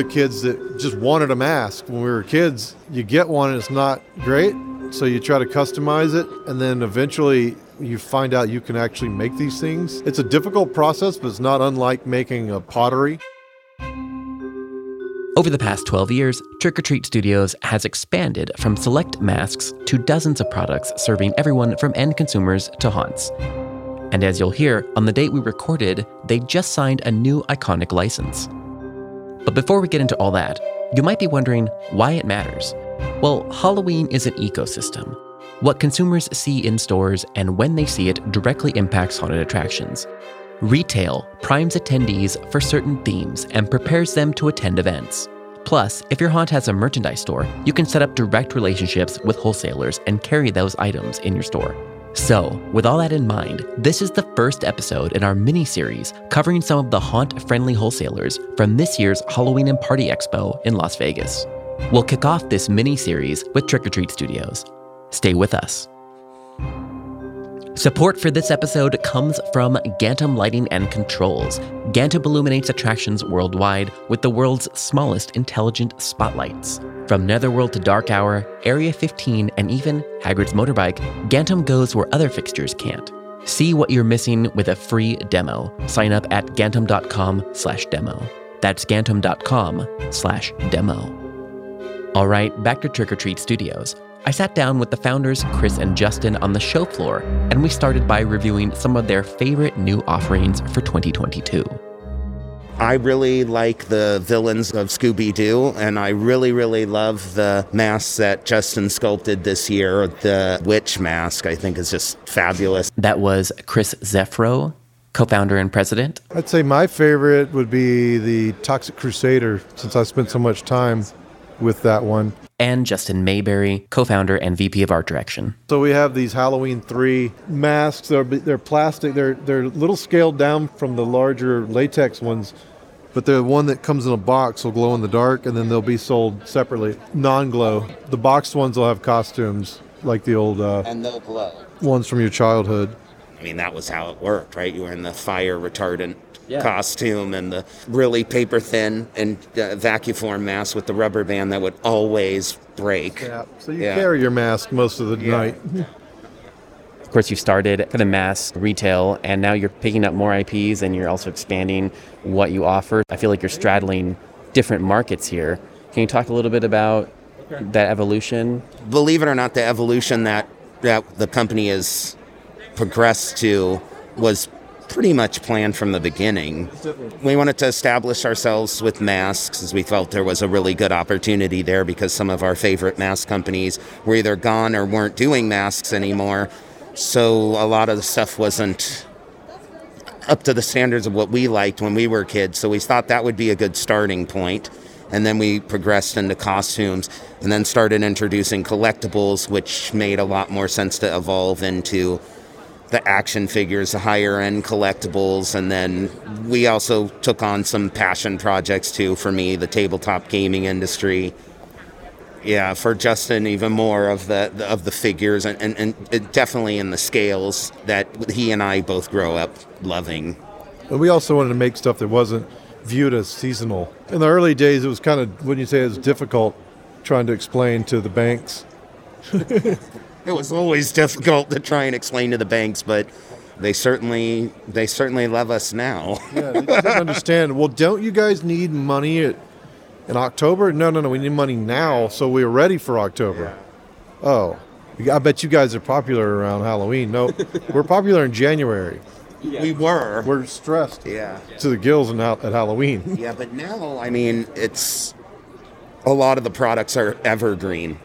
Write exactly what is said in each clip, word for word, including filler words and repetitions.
the kids that just wanted a mask. When we were kids, you get one and it's not great, so you try to customize it, and then eventually you find out you can actually make these things. It's a difficult process, but it's not unlike making a pottery. Over the past twelve years, Trick or Treat Studios has expanded from select masks to dozens of products serving everyone from end consumers to haunts. And as you'll hear, on the date we recorded, they just signed a new iconic license. But before we get into all that, you might be wondering why it matters. Well, Halloween is an ecosystem. What consumers see in stores and when they see it directly impacts haunted attractions. Retail primes attendees for certain themes and prepares them to attend events. Plus, if your haunt has a merchandise store, you can set up direct relationships with wholesalers and carry those items in your store. So, with all that in mind, this is the first episode in our mini-series covering some of the haunt-friendly wholesalers from this year's Halloween and Party Expo in Las Vegas. We'll kick off this mini-series with Trick or Treat Studios. Stay with us. Support for this episode comes from Gantom Lighting and Controls. Gantom illuminates attractions worldwide with the world's smallest intelligent spotlights. From Netherworld to Dark Hour, Area fifteen, and even Hagrid's Motorbike, Gantom goes where other fixtures can't. See what you're missing with a free demo. Sign up at gantom dot com slash demo. That's gantom dot com slash demo. All right, back to Trick or Treat Studios. I sat down with the founders, Chris and Justin, on the show floor, and we started by reviewing some of their favorite new offerings for twenty twenty-two. I really like the villains of Scooby-Doo, and I really, really love the masks that Justin sculpted this year. The witch mask, I think, is just fabulous. That was Chris Zephro, co-founder and president. I'd say my favorite would be the Toxic Crusader, since I spent so much time with that one. And Justin Mayberry, co-founder and V P of Art Direction. So we have these Halloween three masks. They're, they're plastic. They're they're a little scaled down from the larger latex ones, but they're the one that comes in a box will glow in the dark, and then they'll be sold separately, non-glow. The boxed ones will have costumes like the old uh, and they'll glow ones from your childhood. I mean, that was how it worked, right? You were in the fire retardant Yeah. costume and the really paper thin and uh, vacuform mask with the rubber band that would always break. Yeah. So you yeah. carry your mask most of the yeah. night. Of course, you started for the mass retail, and now you're picking up more I Ps, and you're also expanding what you offer. I feel like you're straddling different markets here. Can you talk a little bit about that evolution? Believe it or not, the evolution that, that the company has progressed to was pretty much planned from the beginning. We wanted to establish ourselves with masks, as we felt there was a really good opportunity there because some of our favorite mask companies were either gone or weren't doing masks anymore. So a lot of the stuff wasn't up to the standards of what we liked when we were kids. So we thought that would be a good starting point. And then we progressed into costumes and then started introducing collectibles, which made a lot more sense to evolve into the action figures, the higher-end collectibles, and then we also took on some passion projects, too, for me, the tabletop gaming industry. Yeah, for Justin, even more of the of the figures, and, and, and definitely in the scales that he and I both grow up loving. And we also wanted to make stuff that wasn't viewed as seasonal. In the early days, it was kind of, wouldn't you say, it was difficult trying to explain to the banks. It was always difficult to try and explain to the banks, but they certainly they certainly love us now. Yeah, they don't understand. Well, don't you guys need money at, in October? No, no, no. We need money now, so we're ready for October. Yeah. Oh, I bet you guys are popular around Halloween. No, we're popular in January. Yeah. We were. We're stressed yeah. to the gills in, at Halloween. Yeah, but now, I mean, it's a lot of the products are evergreen.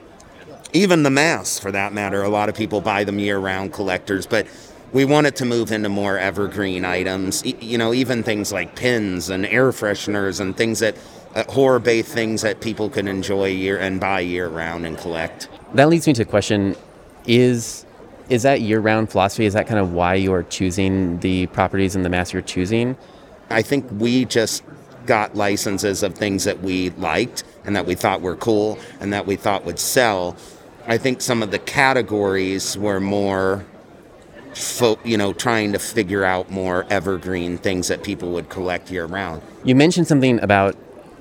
Even the masks, for that matter. A lot of people buy them year-round, collectors, but we wanted to move into more evergreen items. E- you know, even things like pins and air fresheners and things that, uh, horror-based things that people can enjoy year and buy year-round and collect. That leads me to a question. Is is that year-round philosophy? Is that kind of why you are choosing the properties and the masks you're choosing? I think we just got licenses of things that we liked and that we thought were cool and that we thought would sell. I think some of the categories were more, fo- you know, trying to figure out more evergreen things that people would collect year round. You mentioned something about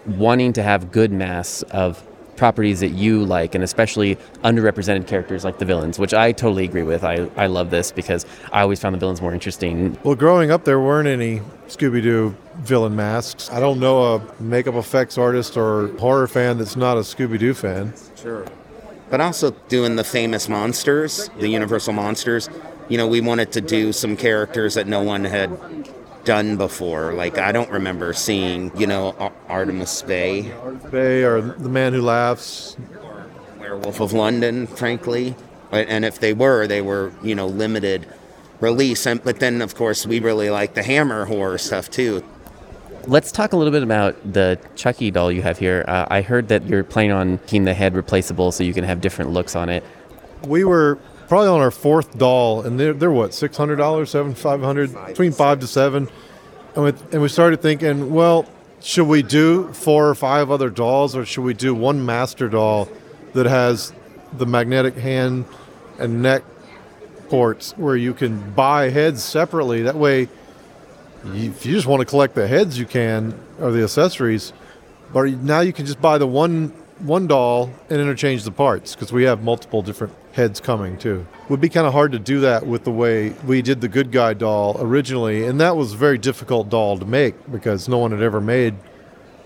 wanting to have good masks of properties that you like, and especially underrepresented characters like the villains, which I totally agree with. I, I love this because I always found the villains more interesting. Well, growing up, there weren't any Scooby-Doo villain masks. I don't know a makeup effects artist or horror fan that's not a Scooby-Doo fan. Sure. But also doing the famous monsters, the Universal monsters, you know, we wanted to do some characters that no one had done before. Like, I don't remember seeing, you know, Ar- Artemis Bay. Artemis Bay or The Man Who Laughs. Or Werewolf of London, frankly. And if they were, they were, you know, limited release. And, but then, of course, we really like the Hammer Horror stuff, too. Let's talk a little bit about the Chucky doll you have here. Uh, I heard that you're planning on keeping the head replaceable so you can have different looks on it. We were probably on our fourth doll, and they're, they're what, six hundred dollars, seven hundred dollars, five hundred dollars, between five to seven. And we, and we started thinking, well, should we do four or five other dolls, or should we do one master doll that has the magnetic hand and neck ports where you can buy heads separately? That way, if you just want to collect the heads, you can, or the accessories. But now you can just buy the one one doll and interchange the parts, because we have multiple different heads coming too. It would be kind of hard to do that with the way we did the Good Guy doll originally, and that was a very difficult doll to make because no one had ever made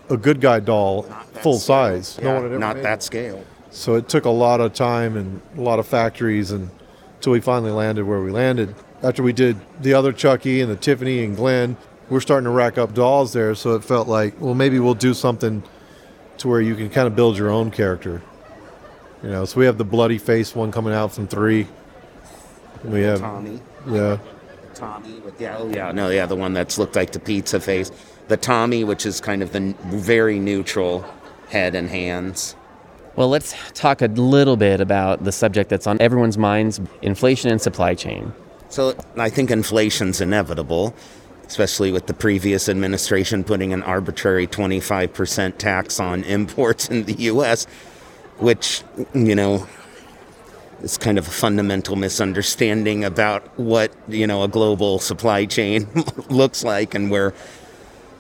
a Good Guy doll full size. No one had ever made it. Not that scale. So it took a lot of time and a lot of factories, and until we finally landed where we landed. After we did the other Chucky and the Tiffany and Glenn, we're starting to rack up dolls there, so it felt like, well, maybe we'll do something to where you can kind of build your own character. You know, so we have the bloody face one coming out from three. We have Tommy. Yeah. Tommy with yeah, oh yeah, no, yeah, the one that's looked like the pizza face. The Tommy, which is kind of the very neutral head and hands. Well, let's talk a little bit about the subject that's on everyone's minds, inflation and supply chain. So I think inflation's inevitable, especially with the previous administration putting an arbitrary twenty-five percent tax on imports in the U S, which, you know, is kind of a fundamental misunderstanding about what, you know, a global supply chain looks like and where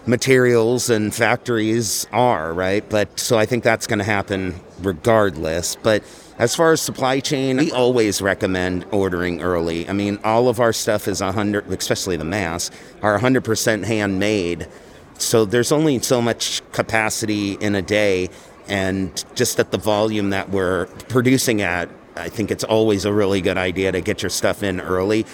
materials and factories are, right? But so I think that's going to happen regardless. But as far as supply chain, we always recommend ordering early. I mean, all of our stuff is one hundred, especially the masks, are one hundred percent handmade. So there's only so much capacity in a day. And just at the volume that we're producing at, I think it's always a really good idea to get your stuff in early.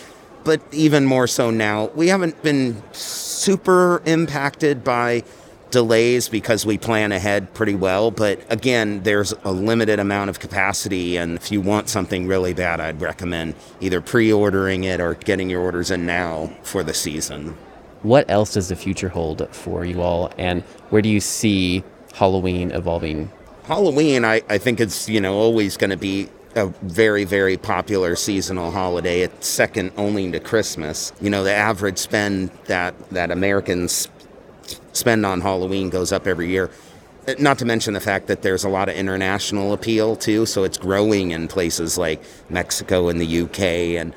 But even more so now, we haven't been super impacted by delays because we plan ahead pretty well, but again, there's a limited amount of capacity, and if you want something really bad, I'd recommend either pre-ordering it or getting your orders in now for the season. What else does the future hold for you all, and where do you see Halloween evolving? Halloween, I, I think it's, you know, always going to be a very, very popular seasonal holiday. It's second only to Christmas. You know, the average spend that, that Americans spend on Halloween goes up every year. Not to mention the fact that there's a lot of international appeal too, so it's growing in places like Mexico and the U K. And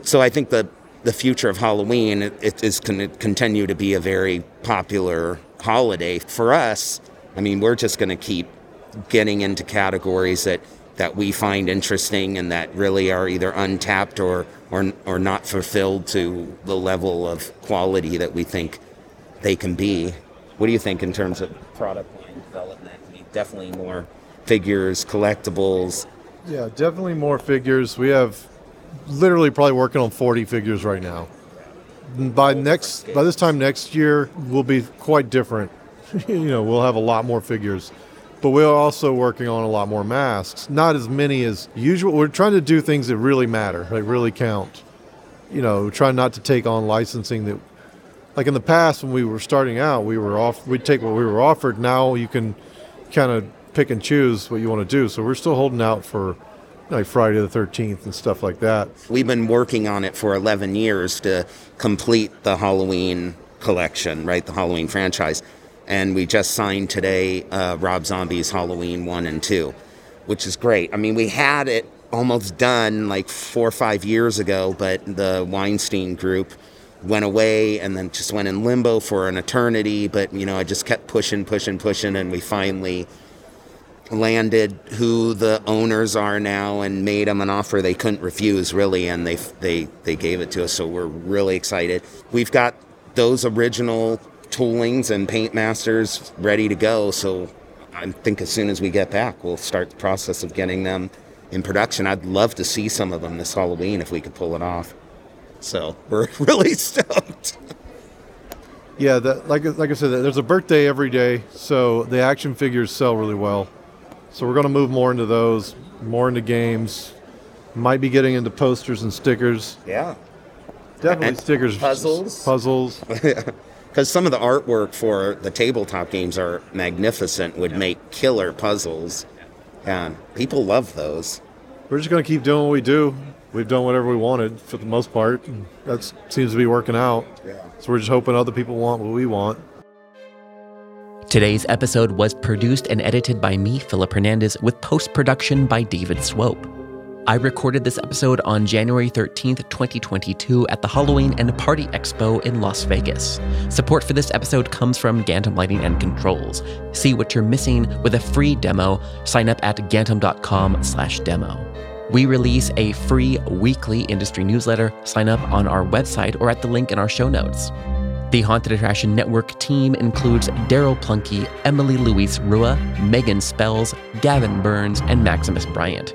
so I think the the future of Halloween, it, it is going to continue to be a very popular holiday for us. I mean, we're just going to keep getting into categories that, that we find interesting and that really are either untapped or, or or not fulfilled to the level of quality that we think they can be. What do you think in terms of product line development? I mean, definitely more figures, collectibles. Yeah, definitely more figures. We have literally probably working on forty figures right now. By next, by this time next year, we'll be quite different. You know, we'll have a lot more figures. But we're also working on a lot more masks. Not as many as usual. We're trying to do things that really matter, that really count. You know, trying not to take on licensing that... Like in the past, when we were starting out, we were off. We'd take what we were offered. Now you can kind of pick and choose what you want to do. So we're still holding out for like Friday the thirteenth and stuff like that. We've been working on it for eleven years to complete the Halloween collection, right? The Halloween franchise. And we just signed today uh, Rob Zombie's Halloween one and two, which is great. I mean, we had it almost done like four or five years ago, but the Weinstein group went away and then just went in limbo for an eternity. But, you know, I just kept pushing, pushing, pushing, and we finally landed who the owners are now and made them an offer they couldn't refuse, really, and they they they gave it to us, so we're really excited. We've got those original toolings and paint masters ready to go, so I think as soon as we get back, we'll start the process of getting them in production. I'd love to see some of them this Halloween if we could pull it off. So we're really stoked. Yeah, that, like like I said, there's a birthday every day, so the action figures sell really well. So we're going to move more into those, more into games. Might be getting into posters and stickers. Yeah. Definitely and stickers. Puzzles. Puzzles. Because some of the artwork for the tabletop games are magnificent, would yeah. make killer puzzles. And people love those. We're just going to keep doing what we do. We've done whatever we wanted for the most part. That seems to be working out. Yeah. So we're just hoping other people want what we want. Today's episode was produced and edited by me, Philip Hernandez, with post-production by David Swope. I recorded this episode on January thirteenth, twenty twenty-two at the Halloween and Party Expo in Las Vegas. Support for this episode comes from Gantom Lighting and Controls. See what you're missing with a free demo. Sign up at gantom.com slash demo. We release a free weekly industry newsletter. Sign up on our website or at the link in our show notes. The Haunted Attraction Network team includes Daryl Plunkey, Emily Luis Rua, Megan Spells, Gavin Burns, and Maximus Bryant.